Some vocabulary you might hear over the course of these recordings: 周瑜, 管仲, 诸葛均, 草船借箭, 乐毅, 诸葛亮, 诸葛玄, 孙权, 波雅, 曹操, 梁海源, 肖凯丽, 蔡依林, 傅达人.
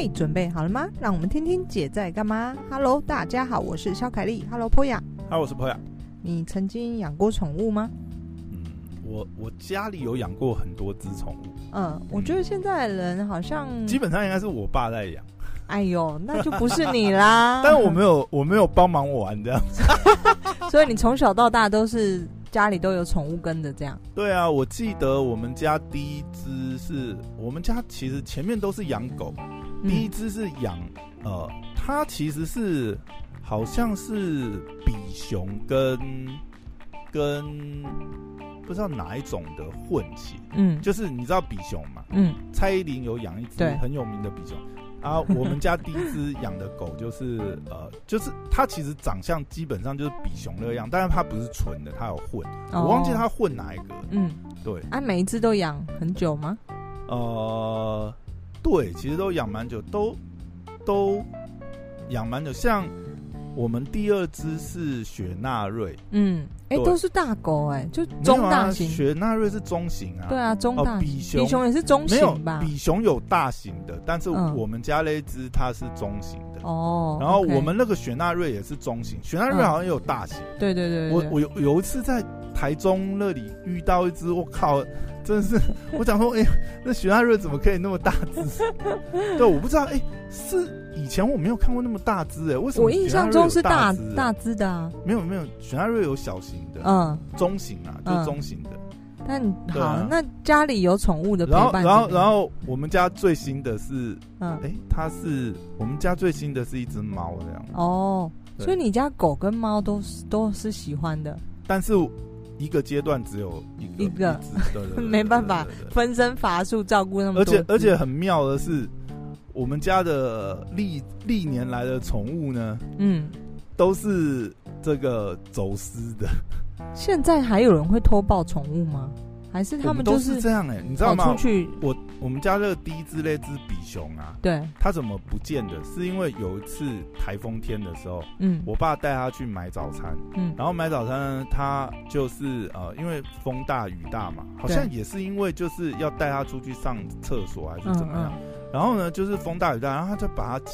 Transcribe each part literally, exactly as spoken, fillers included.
嘿，准备好了吗？让我们听听姐在干嘛。Hello， 大家好，我是肖凯丽。Hello， 波雅。Hello， 我是波雅。你曾经养过宠物吗？嗯，我我家里有养过很多只宠物。嗯，我觉得现在的人好像基本上应该是我爸在养。哎呦，那就不是你啦。但我没有，我没有帮忙我玩这样子。所以你从小到大都是家里都有宠物跟着这样？对啊，我记得我们家第一只是我们家其实前面都是养狗，嗯、第一只是养呃，它其实是好像是比熊跟跟不知道哪一种的混血，嗯，就是你知道比熊嘛，嗯，蔡依林有养一只很有名的比熊。啊，我们家第一只养的狗就是呃，就是它其实长相基本上就是比熊那样，但是它不是纯的，它有混，哦、我忘记它混哪一个。嗯，对。啊，每一只都养很久吗？呃，对，其实都养蛮久，都都养蛮久。像我们第二只是雪纳瑞，嗯，哎、欸，都是大狗、欸，哎，就中大型、啊。雪纳瑞是中型啊，对啊，中大型、哦、比熊，比熊也是中型吧？没有，比熊有大型的。但是我们家那一只它是中型的哦，嗯、然后我们那个雪纳瑞也是中型，雪纳瑞好像也有大型。嗯、对, 对对对，我我有有一次在台中那里遇到一只，我靠，真的是，我想说，哎、欸，那雪纳瑞怎么可以那么大只？对，我不知道，哎、欸，是以前我没有看过那么大只，哎，为什么？我印象中是大大只的啊，没有没有，雪纳瑞有小型的，嗯，中型啊，就是中型的。嗯那你好、啊，那家里有宠物的陪伴。然后，然后，然后我们家最新的是，嗯，哎，它是我们家最新的是一只猫这样。哦，所以你家狗跟猫都是都是喜欢的。但是一个阶段只有一个一个，对对对，没办法分身乏术照顾那么多。而且而且很妙的是，我们家的历历年来的宠物呢，嗯，都是这个走私的。现在还有人会偷抱宠物吗？还是他们就是我们都是这样哎、欸，你知道吗？出去我我们家的第一只那只比熊啊，对，它怎么不见的？是因为有一次台风天的时候，嗯，我爸带它去买早餐，嗯，然后买早餐它就是呃，因为风大雨大嘛，好像也是因为就是要带它出去上厕所还是怎么样，嗯嗯然后呢就是风大雨大，然后他就把它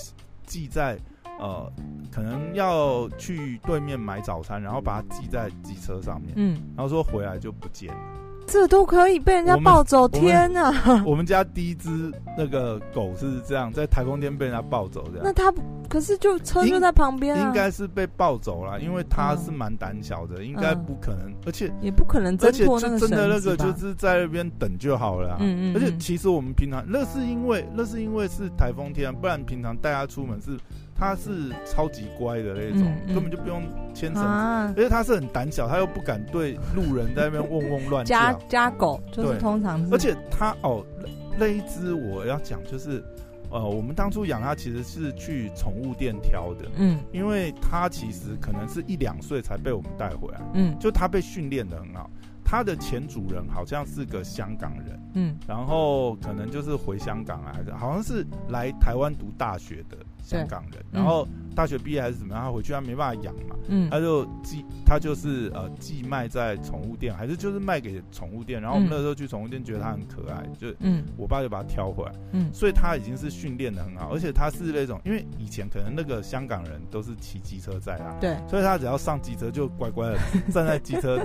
系在。呃，可能要去对面买早餐，然后把它寄在机车上面，嗯，然后说回来就不见了，这都可以被人家抱走，天啊！我们, 我们家第一只那个狗是这样，在台风天被人家抱走这样。那它可是就车就在旁边、啊，应该是被抱走了，因为它是蛮胆小的，应该不可能，嗯、而且也不可能挣脱那个绳子吧。而且就真的那个就是在那边等就好了、啊，嗯, 嗯嗯。而且其实我们平常那是因为那是因为是台风天，不然平常带它出门是。它是超级乖的那种，嗯嗯、根本就不用牵绳子、啊，而且它是很胆小，它又不敢对路人在那边嗡嗡乱叫。家家狗就是通常是，而且它哦，那一只我要讲就是，呃，我们当初养它其实是去宠物店挑的，嗯，因为它其实可能是一两岁才被我们带回来，嗯，就它被训练得很好。他的前主人好像是个香港人，嗯，然后可能就是回香港来的，好像是来台湾读大学的香港人，然后大学毕业还是怎么样，他回去他没办法养嘛，嗯，他就寄他就是呃寄卖在宠物店，还是就是卖给宠物店，然后我们那时候去宠物店觉得他很可爱，就嗯，我爸就把他挑回来，嗯，所以他已经是训练得很好，而且他是那种因为以前可能那个香港人都是骑机车载啊，对，所以他只要上机车就乖乖的站在机车。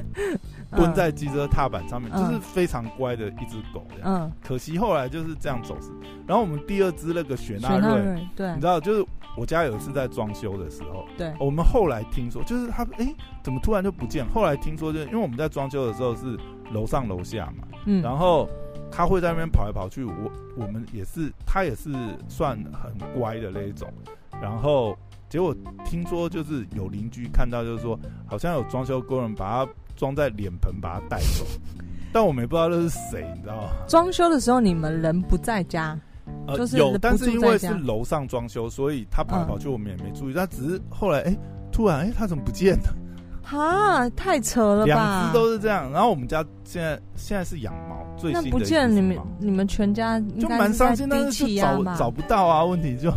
蹲在机车踏板上面、嗯，就是非常乖的一只狗這樣。嗯，可惜后来就是这样走失。然后我们第二只那个雪纳瑞，对，你知道，就是我家有一次在装修的时候，对，我们后来听说，就是它，哎、欸，怎么突然就不见？后来听说，就是因为我们在装修的时候是楼上楼下嘛，嗯，然后它会在那边跑来跑去。我我们也是，它也是算很乖的那一种，然后。结果听说就是有邻居看到，就是说好像有装修工人把它装在脸盆，把它带走，但我们也不知道那是谁，你知道吗？装修的时候你们人不在家，呃、就是有，但是因为是楼上装修，所以他跑来跑去，我们也没注意。他、嗯、只是后来哎、欸，突然哎、欸，他怎么不见了？哈，太扯了吧！两只都是这样。然后我们家现在现在是养猫，最新的一只猫。那不见你们你们全家应该是在低气压吧，就蛮伤心，但是就找找不到啊，问题就。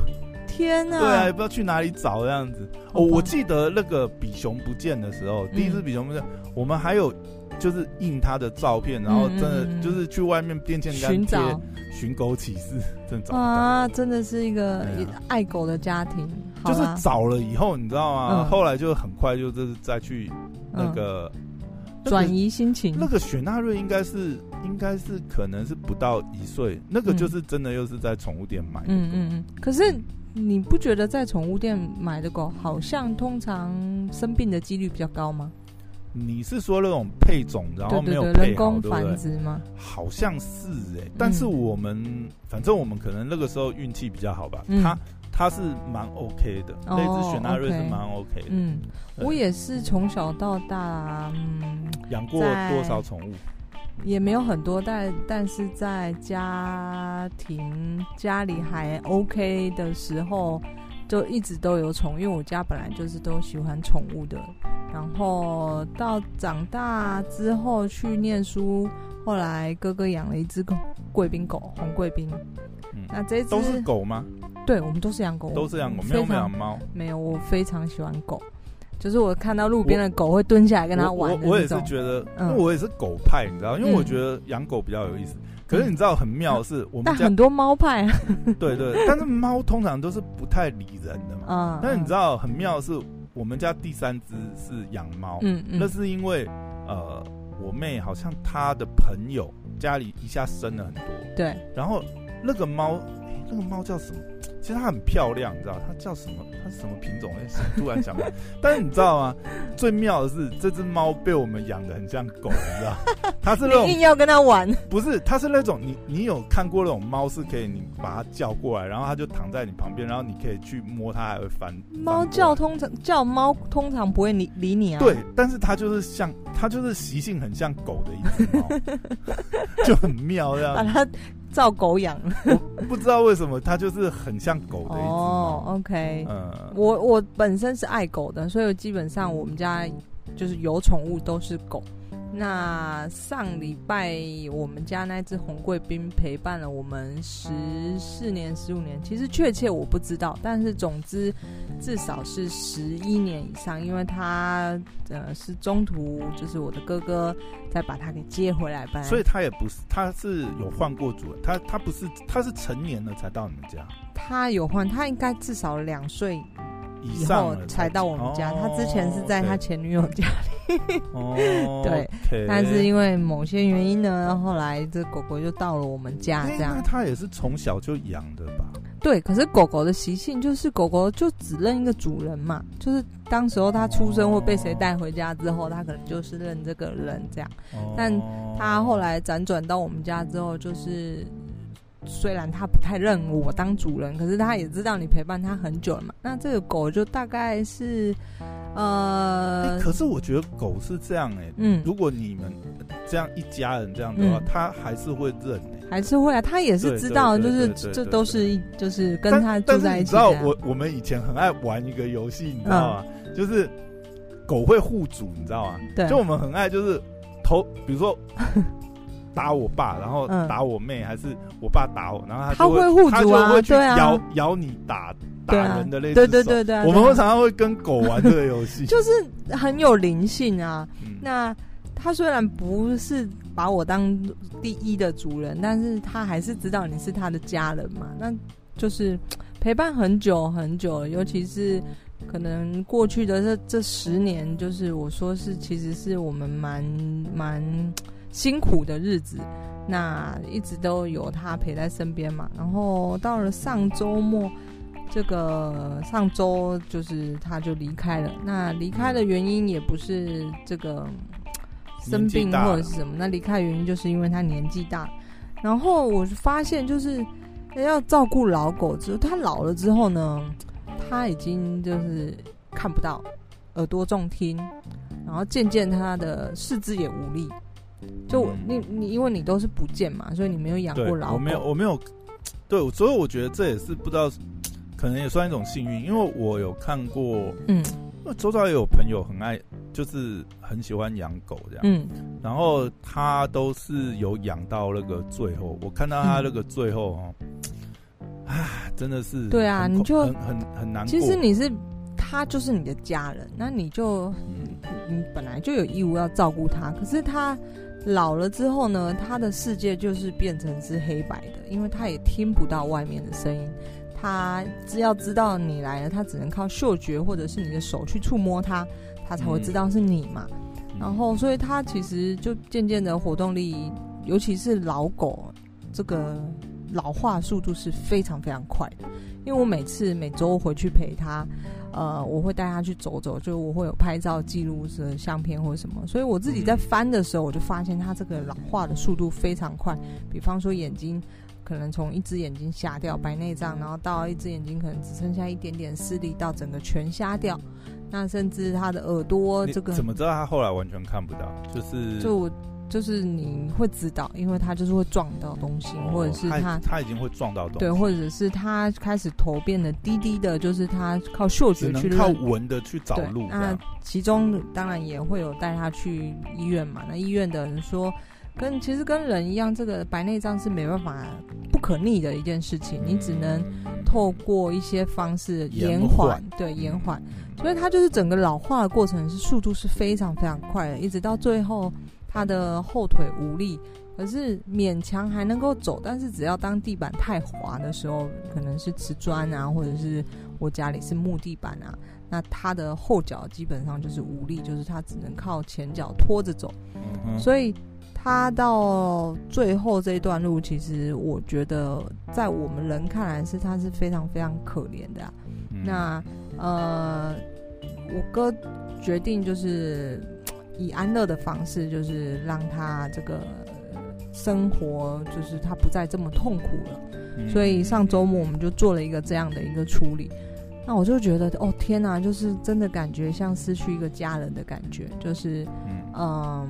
天哪！对啊，也不知道去哪里找这样子。哦，我记得那个比熊不见的时候，嗯、第一次比熊不见，我们还有就是印他的照片，然后真的就是去外面电线杆贴寻找寻狗启事，真的找不到啊！真的是一个爱狗的家庭。啊、就是找了以后，你知道吗？嗯、后来就很快就就是再去那个。嗯转、那個、移心情，那个雪纳瑞应该是，应该是可能是不到一岁，那个就是真的又是在宠物店买的狗。嗯嗯嗯。可是你不觉得在宠物店买的狗好像通常生病的几率比较高吗？你是说那种配种然后没有配好，对对对，人工繁殖吗？对对，好像是哎、欸，但是我们、嗯、反正我们可能那个时候运气比较好吧，嗯、它它是蛮 OK 的，那、哦、只雪纳瑞是蛮 OK 的。嗯，我也是从小到大，嗯，养过多少宠物？也没有很多，但但是在家庭家里还 OK 的时候，就一直都有宠，因为我家本来就是都喜欢宠物的。然后到长大之后去念书，后来哥哥养了一只贵宾狗，红贵宾。嗯，那这只都是狗吗？对，我们都是养狗，都是养狗，没有养猫。没有，我非常喜欢狗，就是我看到路边的狗会蹲下来跟它玩的那种。我, 我, 我也是觉得，嗯、因为我也是狗派，你知道，因为我觉得养狗比较有意思。嗯、可是你知道很妙的是，嗯、我们家但很多猫派、啊。对 对, 對，但是猫通常都是不太理人的嘛。啊、嗯，但是你知道很妙的是，我们家第三只是养猫，嗯嗯，那是因为呃，我妹好像她的朋友家里一下生了很多，对，然后那个猫、欸，那个猫叫什么？其实它很漂亮，你知道它叫什么？它是什么品种？欸、突然想不到。但是你知道吗？最妙的是，这只猫被我们养得很像狗，你知道？它是那种你硬要跟它玩，不是？它是那种你你有看过那种猫是可以你把它叫过来，然后它就躺在你旁边，然后你可以去摸它，还会翻。猫叫通常叫猫通常不会理理你啊。对，但是它就是像它就是习性很像狗的一只猫，就很妙这样。把它照狗养，我不知道为什么它就是很像狗的一只猫。哦、oh, ，OK， 嗯，我我本身是爱狗的，所以基本上我们家就是有宠物都是狗。那上礼拜我们家那只红贵宾陪伴了我们十四年、十五年，其实确切我不知道，但是总之至少是十一年以上，因为它呃是中途就是我的哥哥再把它给接回来吧，所以它也不是，它是有换过主人，它它不是，它是成年了才到你们家，它有换，它应该至少两岁。以后才到我们家，哦、他之前是在他前女友家里，哦、对，okay、但是因为某些原因呢，后来这狗狗就到了我们家，这样。那他也是从小就养的吧？对，可是狗狗的习性就是狗狗就只认一个主人嘛，就是当时候他出生或被谁带回家之后，他可能就是认这个人这样。哦、但他后来辗转到我们家之后，就是。虽然他不太认我当主人，可是他也知道你陪伴他很久了嘛。那这个狗就大概是，呃，欸、可是我觉得狗是这样哎、欸，嗯，如果你们这样一家人这样的话，嗯、他还是会认、欸，还是会啊，他也是知道，就是这都是就是跟他住在一起、啊。但, 但是你知道我我们以前很爱玩一个游戏，你知道吗？嗯、就是狗会护主，你知道吗？对，就我们很爱就是投，比如说。打我爸，然后打我妹，嗯、还是我爸打我，然后他就会护主啊，对啊，咬咬你打打人的类似，对对对对，我们常常会跟狗玩这个游戏，就是很有灵性啊。嗯、那他虽然不是把我当第一的主人，但是他还是知道你是他的家人嘛，那就是陪伴很久很久，尤其是。可能过去的这这十年，就是我说是，其实是我们蛮蛮辛苦的日子。那一直都有他陪在身边嘛。然后到了上周末，这个上周就是他就离开了。那离开的原因也不是这个生病或者是什么，那离开的原因就是因为他年纪大。然后我发现就是要照顾老狗之后，他老了之后呢。他已经就是看不到，耳朵重听，然后渐渐他的四肢也无力。就、嗯、你你因为你都是不见嘛，所以你没有养过老狗。我没有，我没有。对，所以我觉得这也是不知道，可能也算一种幸运，因为我有看过，嗯，周遭也有朋友很爱，就是很喜欢养狗这样，嗯，然后他都是有养到那个最后，我看到他那个最后哦。嗯真的是，对啊，你就 很, 很, 很难过。其实你是他就是你的家人，那你就、嗯、你本来就有义务要照顾他。可是他老了之后呢，他的世界就是变成是黑白的，因为他也听不到外面的声音，他只要知道你来了，他只能靠嗅觉或者是你的手去触摸他，他才会知道是你嘛、嗯、然后所以他其实就渐渐的活动力，尤其是老狗这个老化速度是非常非常快的。因为我每次每周回去陪他，呃，我会带他去走走，就我会有拍照记录的相片或什么，所以我自己在翻的时候，我就发现他这个老化的速度非常快。比方说眼睛可能从一只眼睛瞎掉白内障，然后到一只眼睛可能只剩下一点点视力，到整个全瞎掉。那甚至他的耳朵，这个怎么知道他后来完全看不到？就是就我。就是你会知道，因为他就是会撞到东西、哦、或者是 他, 他, 他已经会撞到东西，对，或者是他开始头变得低低的，就是他靠嗅觉去，只能靠闻的去找路。那其中当然也会有带他去医院嘛，那医院的人说跟其实跟人一样，这个白内障是没办法不可逆的一件事情、嗯、你只能透过一些方式延缓，对，延缓。所以他就是整个老化的过程是速度是非常非常快的，一直到最后他的后腿无力，可是勉强还能够走，但是只要当地板太滑的时候，可能是瓷砖啊，或者是我家里是木地板啊，那他的后脚基本上就是无力，就是他只能靠前脚拖着走、嗯、所以他到最后这一段路，其实我觉得在我们人看来是他是非常非常可怜的、啊嗯、那呃，我哥决定就是以安乐的方式，就是让他这个生活，就是他不再这么痛苦了、嗯、所以上周末我们就做了一个这样的一个处理。那我就觉得哦天哪，就是真的感觉像失去一个家人的感觉，就是嗯、呃，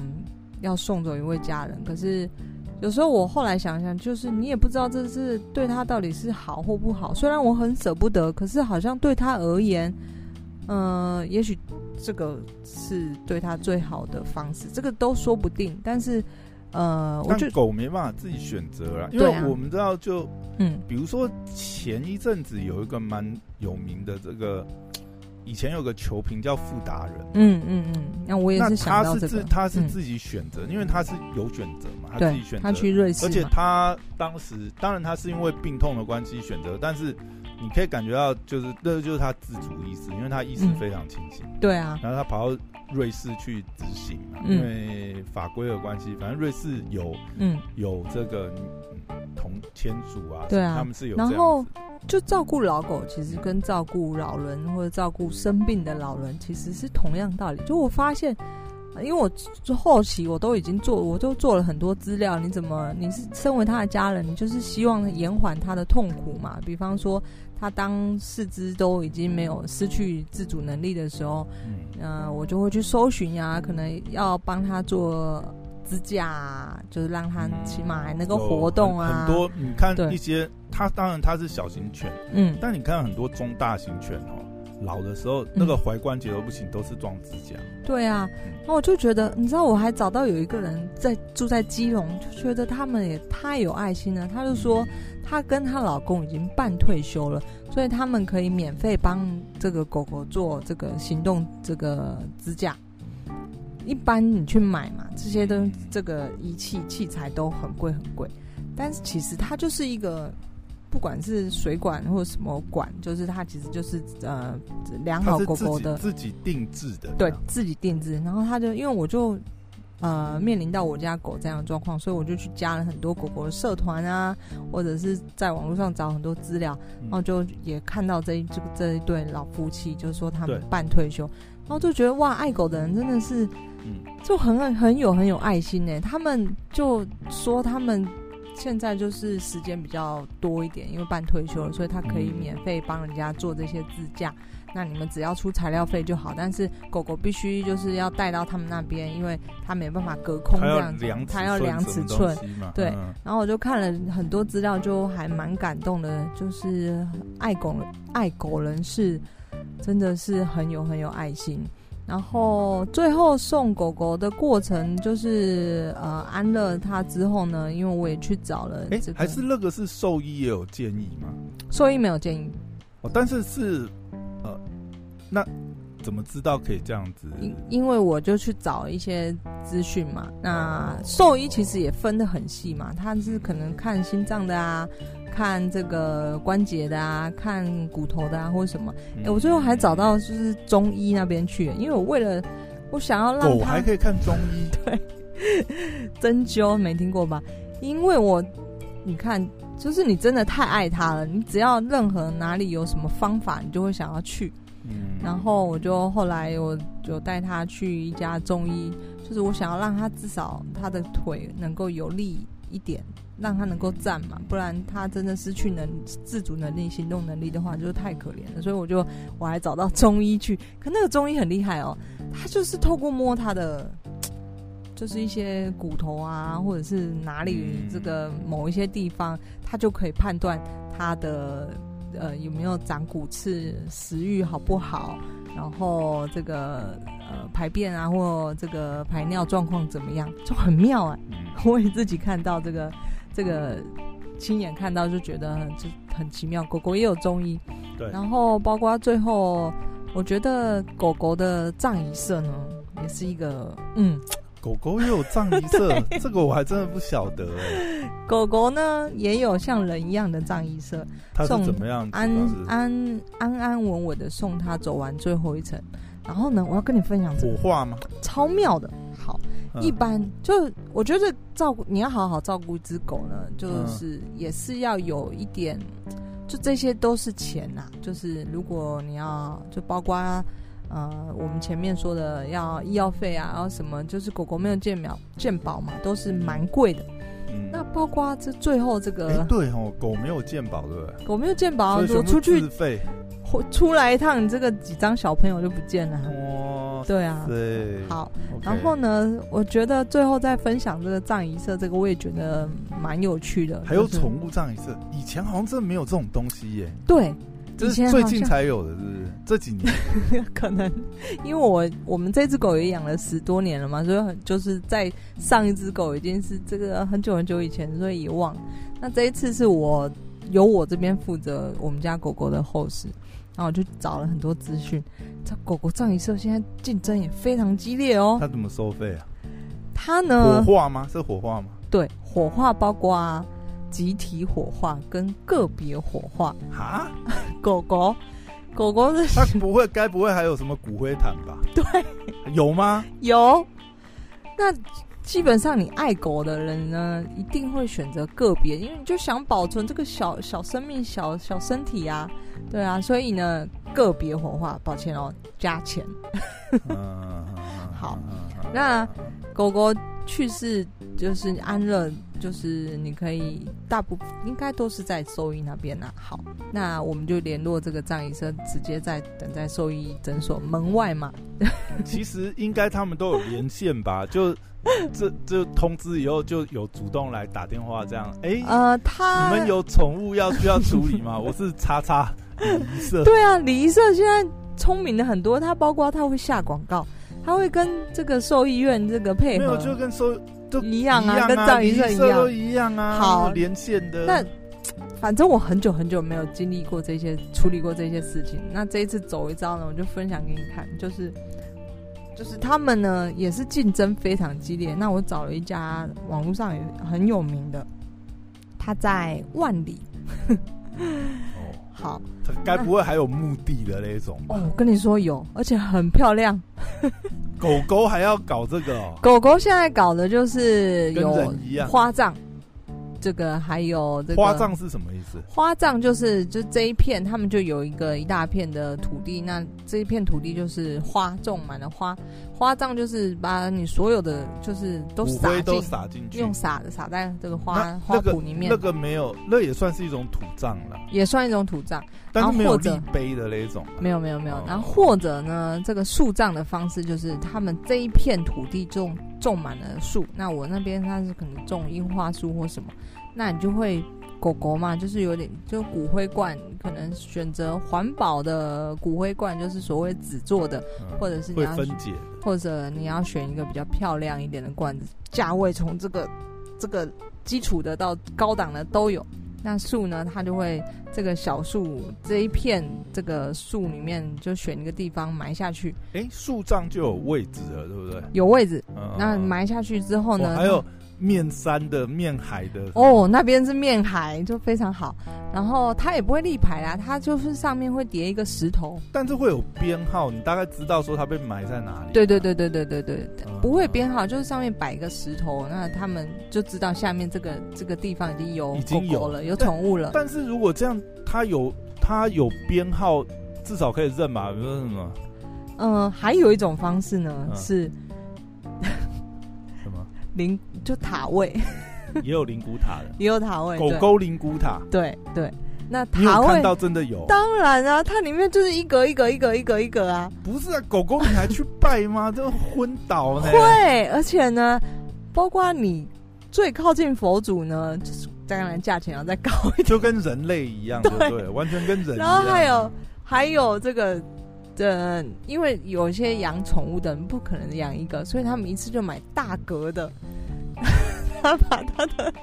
要送走一位家人。可是有时候我后来想想，就是你也不知道这是对他到底是好或不好，虽然我很舍不得，可是好像对他而言呃，也许这个是对他最好的方式，这个都说不定。但是呃，但狗没办法自己选择啦，因为我们知道就、嗯、比如说前一阵子有一个蛮有名的，这个以前有个球评叫傅达人，嗯嗯嗯，那我也是想到这个，他是自己选择、嗯、因为他是有选择嘛，他自己选择他去瑞士，而且他当时当然他是因为病痛的关系选择，但是你可以感觉到就是这就是他自主意识，因为他意识非常清醒、嗯、对啊，然后他跑到瑞士去执行、啊嗯、因为法规的关系，反正瑞士有、嗯、有这个同签署啊，对啊，他们是有这样子。然后就照顾老狗其实跟照顾老人或者照顾生病的老人其实是同样道理。就我发现因为我后期我都已经做我都做了很多资料，你怎么你是身为他的家人，你就是希望延缓他的痛苦嘛。比方说他当四肢都已经没有失去自主能力的时候、呃、我就会去搜寻啊，可能要帮他做支架啊，就是让他起码还能够活动啊。 很, 很多你看一些他当然他是小型犬，嗯，但你看很多中大型犬哦，老的时候那个踝关节都不行、嗯、都是装支架。对啊，然后我就觉得你知道我还找到有一个人在住在基隆，就觉得他们也太有爱心了。他就说他跟他老公已经半退休了，所以他们可以免费帮这个狗狗做这个行动这个支架。一般你去买嘛，这些都这个仪器器材都很贵很贵，但是其实它就是一个不管是水管或什么管，就是它其实就是呃量好狗狗的，自己, 自己定制的，对，自己定制。然后他就因为我就呃面临到我家狗这样的状况，所以我就去加了很多狗狗的社团啊，或者是在网络上找很多资料、嗯、然后就也看到这一这这一对老夫妻，就是说他们半退休，然后就觉得哇，爱狗的人真的是就很很有很有爱心耶。他们就说他们现在就是时间比较多一点，因为半退休了，所以他可以免费帮人家做这些支架。那你们只要出材料费就好，但是狗狗必须就是要带到他们那边，因为他没办法隔空这样子，他要量尺寸，对、嗯、然后我就看了很多资料，就还蛮感动的，就是爱狗爱狗人士真的是很有很有爱心。然后最后送狗狗的过程就是呃安乐它之后呢，因为我也去找了、这个欸、还是那个是兽医也有建议吗？兽医没有建议、哦、但是是呃那怎么知道可以这样子？因为我就去找一些资讯嘛，那兽医其实也分得很细嘛，他是可能看心脏的啊，看这个关节的啊，看骨头的啊，或者什么、嗯欸、我最后还找到就是中医那边去，因为我为了我想要让狗还可以看中医对针灸没听过吧？因为我你看就是你真的太爱他了，你只要任何哪里有什么方法你就会想要去，嗯、然后我就后来我就带他去一家中医，就是我想要让他至少他的腿能够有力一点，让他能够站嘛，不然他真的失去能自主能力行动能力的话就是太可怜了，所以我就我还找到中医去，可那个中医很厉害哦，他就是透过摸他的就是一些骨头啊或者是哪里这个某一些地方，他就可以判断他的呃，有没有长骨刺，食欲好不好，然后这个呃排便啊或这个排尿状况怎么样，就很妙啊、欸、我也自己看到这个这个亲眼看到就觉得 很, 就很奇妙。狗狗也有中医，对，然后包括最后我觉得狗狗的葬仪社呢也是一个嗯狗狗也有葬仪社这个我还真的不晓得、欸、狗狗呢也有像人一样的葬仪社，它是怎么样安安安安稳稳的送它走完最后一程。然后呢我要跟你分享这个火化吗？超妙的。好、嗯、一般就我觉得照顾你要好好照顾一只狗呢，就是也是要有一点，就这些都是钱啊，就是如果你要就包括呃，我们前面说的要医药费啊，然后什么就是狗狗没有健苗健保嘛，都是蛮贵的、嗯、那包括这最后这个、欸、对哦，狗没有健保对不对？狗没有健保，所以全部自费，出来一趟你这个几张小朋友就不见了。哇，对啊，对，好、okay、然后呢我觉得最后再分享这个葬仪社，这个我也觉得蛮有趣的，还有宠物葬仪社、就是、以前好像真的没有这种东西耶。对，这是最近才有的，是不是？这几年可能因为我我们这只狗也养了十多年了嘛，所以就是在上一只狗已经是这个很久很久以前，所以也忘了。那这一次是我由我这边负责我们家狗狗的后事，然后我就找了很多资讯。这狗狗葬仪社现在竞争也非常激烈哦。它怎么收费啊？它呢？火化吗？是火化吗？对，火化包括、啊。集体火化跟个别火化啊，狗狗，狗狗的它不会，该不会还有什么骨灰坛吧？对，有吗？有。那基本上你爱狗的人呢，一定会选择个别，因为你就想保存这个小小生命、小小身体啊，对啊，所以呢，个别火化，抱歉哦，加钱。嗯，好，那狗狗去世就是安乐。就是你可以大部分应该都是在兽医那边啊。好，那我们就联络这个葬仪社，直接在等在兽医诊所门外嘛。其实应该他们都有连线吧？就这就通知以后就有主动来打电话这样。哎、欸，呃，他你们有宠物要需要处理吗？我是叉叉礼仪社。对啊，礼仪社现在聪明的很多，他包括他会下广告，他会跟这个兽医院这个配合，没有就跟兽。一样啊，跟葬仪社一样，都一样啊。好，连线的。那反正我很久很久没有经历过这些，处理过这些事情。那这一次走一遭呢，我就分享给你看，就是就是他们呢也是竞争非常激烈。那我找了一家网络上也很有名的，他在万里。哦，好，他该不会还有墓地的那种吧？哦，我跟你说有，而且很漂亮。狗狗还要搞这个哦？狗狗现在搞的就是有花葬，这个还有这个花葬是什么意思？花葬就是就这一片，他们就有一个一大片的土地，那这一片土地就是花，种满了花。花葬就是把你所有的就是都撒进，都撒进去，用撒的撒在这个花花圃里面。那个没有，那也算是一种土葬了，也算一种土葬，但是没有立碑的那种。没有没有没有，然后或者呢，这个树葬的方式就是他们这一片土地种种满了树，那我那边它是可能种樱花树或什么，那你就会狗狗嘛，就是有点就骨灰罐可能选择环保的骨灰罐，就是所谓纸做的、嗯、或者是你要会分解，或者你要选一个比较漂亮一点的罐子，价位从这个这个基础的到高档的都有。那树呢，它就会这个小树这一片这个树里面就选一个地方埋下去。哎，树葬就有位置了，对不对？有位置。嗯、那埋下去之后呢？哦、还有面山的、面海的。哦，那边是面海，就非常好。然后它也不会立牌啦，它就是上面会叠一个石头。但是会有编号，你大概知道说它被埋在哪里、啊。对对对对对对对，嗯、不会编号，就是上面摆一个石头，那他们就知道下面这个这个地方已经有狗狗了，有宠物了。但是如果这样。它有它有编号，至少可以认吧？比如说什么？嗯、呃，还有一种方式呢、嗯、是什么？灵就塔位，也有灵骨塔的，也有塔位，狗狗灵骨塔，对对。那塔位你有看到真的有？当然啊，它里面就是一格一格一格一格一格啊。不是啊，狗狗你还去拜吗？真昏倒呢。会，而且呢，包括你最靠近佛祖呢，就是。当然价钱要再高一点，就跟人类一样，对不 对, 對？完全跟人一樣。然后还有还有这个，呃，因为有些养宠物的人不可能养一个，所以他们一次就买大格的，他把他的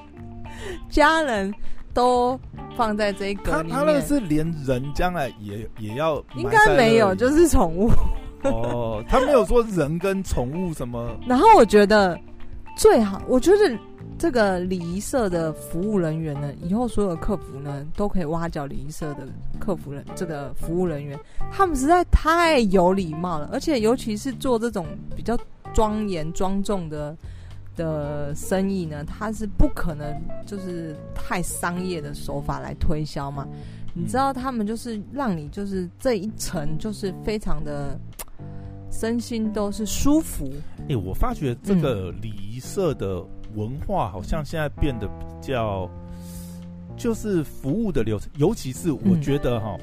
家人都放在这一格里面。他他那个是连人将来也也要埋在那裡，应该没有，就是宠物。哦，他没有说人跟宠物什么。然后我觉得最好，我觉得。这个礼仪社的服务人员呢，以后所有的客服呢都可以挖角礼仪社的客服人，这个服务人员他们实在太有礼貌了，而且尤其是做这种比较庄严庄重的的生意呢，他是不可能就是太商业的手法来推销嘛，你知道他们就是让你就是这一层就是非常的身心都是舒服。哎、欸，我发觉这个礼仪社的文化好像现在变得比较，就是服务的流程，尤其是我觉得哈、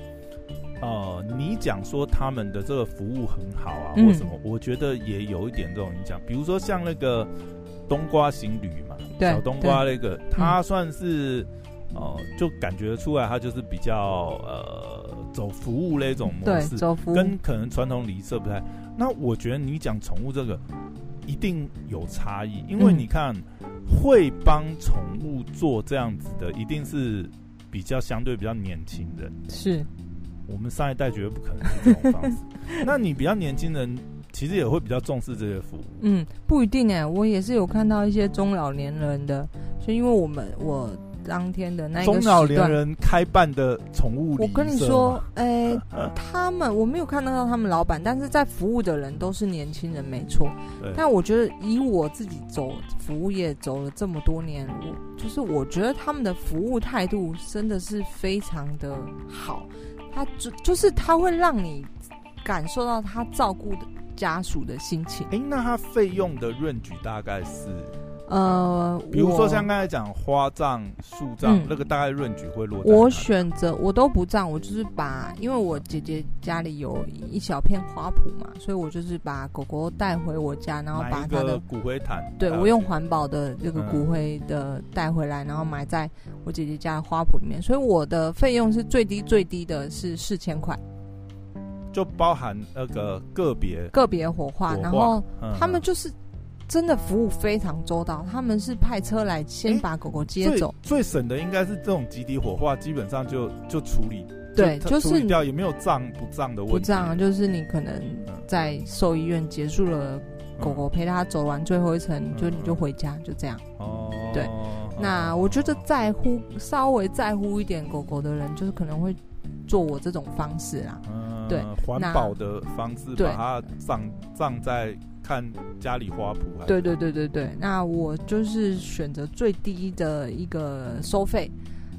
嗯，呃，你讲说他们的这个服务很好啊，嗯、或什么，我觉得也有一点这种影响。比如说像那个冬瓜行旅嘛，小冬瓜那个，他算是哦、嗯呃，就感觉出来他就是比较呃走服务那种模式，走服务跟可能传统礼仪社不太。那我觉得你讲宠物这个。一定有差异，因为你看，嗯、会帮宠物做这样子的，一定是比较相对比较年轻人。是，我们上一代绝对不可能是这种方式。那你比较年轻人，其实也会比较重视这些服务。嗯，不一定哎、欸，我也是有看到一些中老年人的，就因为我们我当天的那一个时段中老年人开办的宠物，我跟你说，哎、欸，他们我没有看到他们老板，但是在服务的人都是年轻人，没错。但我觉得以我自己走服务业走了这么多年，我就是我觉得他们的服务态度真的是非常的好，他就就是他会让你感受到他照顾的家属的心情。哎、欸，那他费用的range大概是？呃，比如说像刚才讲花葬、树葬、嗯，那个大概润局会落在哪裡？我选择我都不葬，我就是把，因为我姐姐家里有一小片花圃嘛，所以我就是把狗狗带回我家，然后把它的骨灰坛，对我用环保的这个骨灰的带回来，然后埋在我姐姐家的花圃里面，所以我的费用是最低最低的是四千块。就包含那个个别个别火化，然后他们就是。真的服务非常周到，他们是派车来先把狗狗接走。欸、最, 最省的应该是这种集体火化，基本上就就处理，对，就处理掉，也没有葬不葬的问题。不葬就是你可能在兽医院结束了，狗狗陪他走完最后一程，嗯、就你就回家，就这样。哦、嗯，对。那我觉得在乎稍微在乎一点狗狗的人，就是可能会做我这种方式啦。嗯，对，环保的方式把它葬葬在。看家里花圃，对对对对对。那我就是选择最低的一个收费，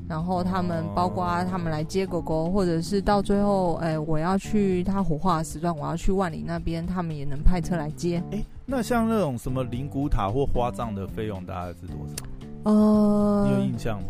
然后他们包括他们来接狗狗，或者是到最后，哎，我要去他火化的时段，我要去万里那边，他们也能派车来接。哎，那像那种什么灵骨塔或花葬的费用大概是多少？呃，你有印象吗？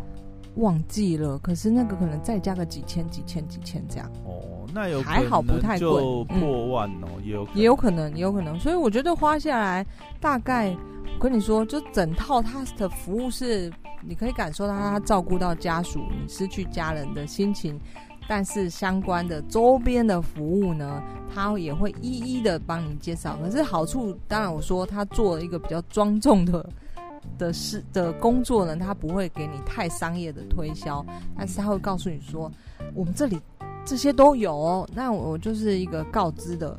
忘记了，可是那个可能再加个几千几千几千这样。哦，那有可能还好不太贵，就破万哦，嗯、也有可能也有可能也有可能。所以我觉得花下来大概，我跟你说，就整套他的服务是，你可以感受到他照顾到家属你失去家人的心情，但是相关的周边的服务呢，他也会一一的帮你介绍。可是好处，当然我说他做了一个比较庄重的。的事的工作呢，他不会给你太商业的推销，但是他会告诉你说，我们这里这些都有哦。那我就是一个告知的，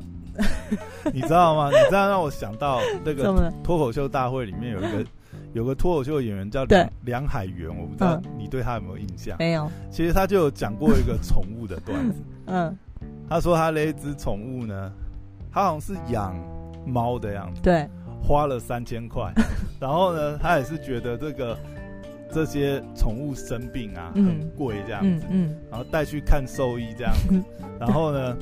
你知道吗？你知道让我想到那个脱口秀大会里面有一个有个脱口秀演员叫梁海源，我不知道你对他有没有印象？没有。其实他就有讲过一个宠物的段子，嗯，他说他那一只宠物呢，他好像是养猫的样子，对。花了三千块，然后呢，他也是觉得这个这些宠物生病啊、嗯、很贵这样子，嗯嗯、然后带去看兽医这样子，嗯、然后呢，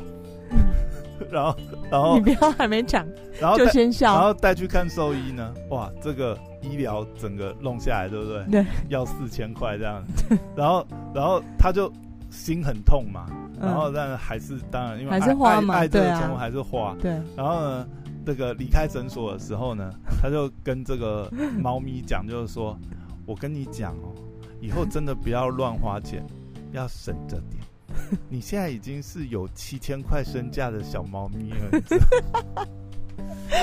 然后然后你不要还没讲，然后就先笑，然后带去看兽医呢，哇，这个医疗整个弄下来，对不对？对，要四千块这样子，然后然后他就心很痛嘛，然后但还是、嗯、当然因为爱还是花嘛，爱爱这个宠物还是花，对、啊，然后呢。这个离开诊所的时候呢，他就跟这个猫咪讲，就是说，我跟你讲哦，以后真的不要乱花钱，要省着点。你现在已经是有七千块身价的小猫咪了，你知道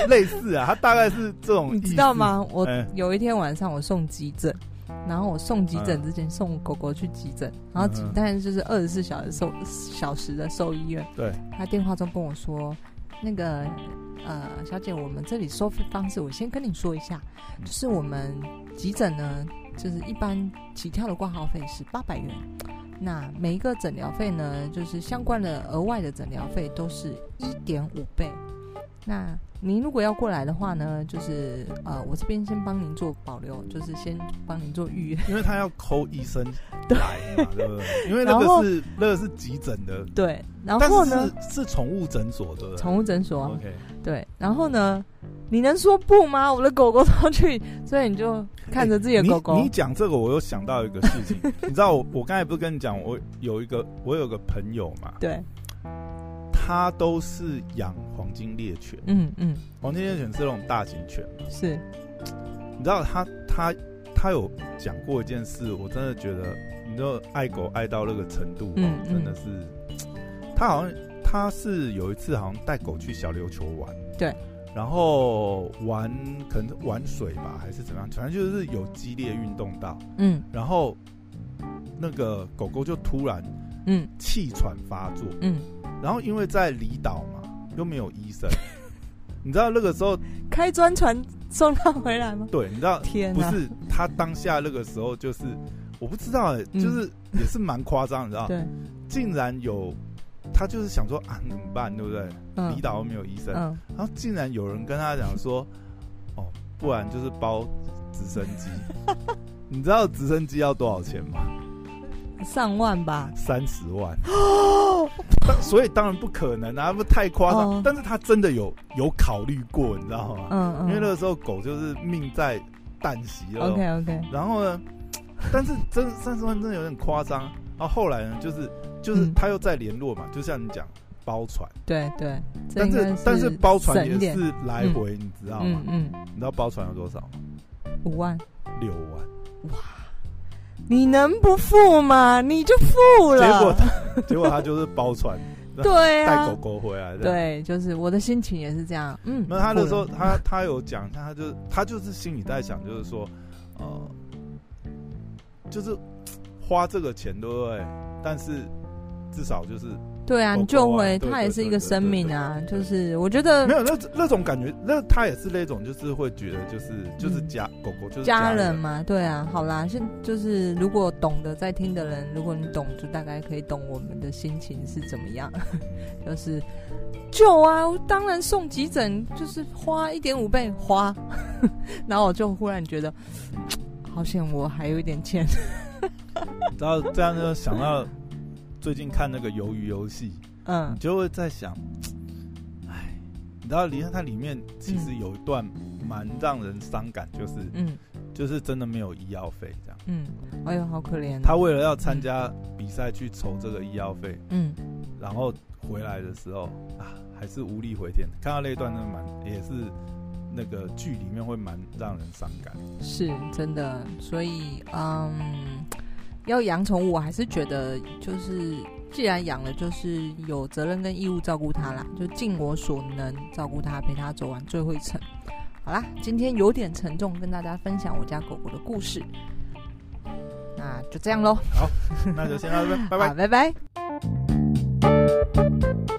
类似啊，他大概是这种意思，你知道吗？我有一天晚上我送急诊。然后我送急诊之前送狗狗去急诊，嗯、然后急但就是二十四小时兽小时的兽医院。对，他电话中跟我说，那个呃小姐，我们这里收费方式我先跟你说一下，就是我们急诊呢，就是一般起跳的挂号费是八百元，那每一个诊疗费呢，就是相关的额外的诊疗费都是一点五倍。那您如果要过来的话呢，就是呃，我这边先帮您做保留，就是先帮您做预约，因为他要call医生来嘛，对不对？因为那个是那个是急诊的，对。然后呢，但是是宠物诊所，对不对？宠物诊所 ，OK， 对。然后呢，你能说不吗？我的狗狗都去，所以你就看着自己的狗狗。欸、你讲这个，我又想到一个事情，你知道我我刚才不是跟你讲，我有一个我有个朋友嘛，对。他都是养黄金猎犬，嗯嗯，黄金猎犬是那种大型犬，是。你知道他他他有讲过一件事，我真的觉得，你就爱狗爱到那个程度，嗯嗯、真的是。他好像他是有一次好像带狗去小琉球玩，对，然后玩可能玩水吧，还是怎么样，反正就是有激烈运动到，嗯，然后那个狗狗就突然，嗯，气喘发作，嗯。然后因为在离岛嘛，又没有医生，你知道那个时候开专船送他回来吗？对，你知道，天啊，不是他当下那个时候就是我不知道、欸嗯，就是也是蛮夸张，你知道？对，竟然有他就是想说啊怎么办，对不对？嗯、离岛又没有医生、嗯，然后竟然有人跟他讲说，哦，不然就是包直升机，你知道直升机要多少钱吗？上万吧，三十万哦，所以当然不可能啊，不太夸张、哦。但是他真的有有考虑过，你知道吗？嗯嗯。因为那个时候狗就是命在旦夕了。OK OK。然后呢，但是真三十万真的有点夸张。然后后来呢，就是就是他又在联络嘛，嗯、就像你讲包船，对对。但是但是包船也是来回，嗯、你知道吗？嗯嗯。你知道包船有多少吗？五万。六万。哇。你能不付吗？你就付了。结果他，结果他就是包船，对啊，带狗狗回来。对，就是我的心情也是这样。嗯，那他那时候，他他有讲，他就他就是心里在想，就是说，呃，就是花这个钱，对不对？但是至少就是。对啊，你救回他也是一个生命啊，就是我觉得没有那那种感觉，那他也是那种就是会觉得就是就是家、嗯、狗狗就是家 人, 家人嘛，对啊，好啦，现就是如果懂得在听的人，如果你懂，就大概可以懂我们的心情是怎么样，就是救啊，当然送急诊就是花一点五倍花，然后我就忽然觉得好险，我还有一点钱，然后这样就想到。最近看那个鱿鱼游戏，嗯，你就会在想，哎，你知道，它里面其实有一段蛮让人伤感，就是，嗯，就是真的没有医药费这样。嗯，哎呦，好可怜、哦。他为了要参加比赛去筹这个医药费，嗯，然后回来的时候啊，还是无力回天。看到那一段真的蛮，也是那个剧里面会蛮让人伤感。是真的，所以嗯，要养宠物，我还是觉得就是。既然养了，就是有责任跟义务照顾他啦，就尽我所能照顾他，陪他走完最后一程。好啦，今天有点沉重，跟大家分享我家狗狗的故事，那就这样咯。好，那就先到这边，拜拜，拜拜。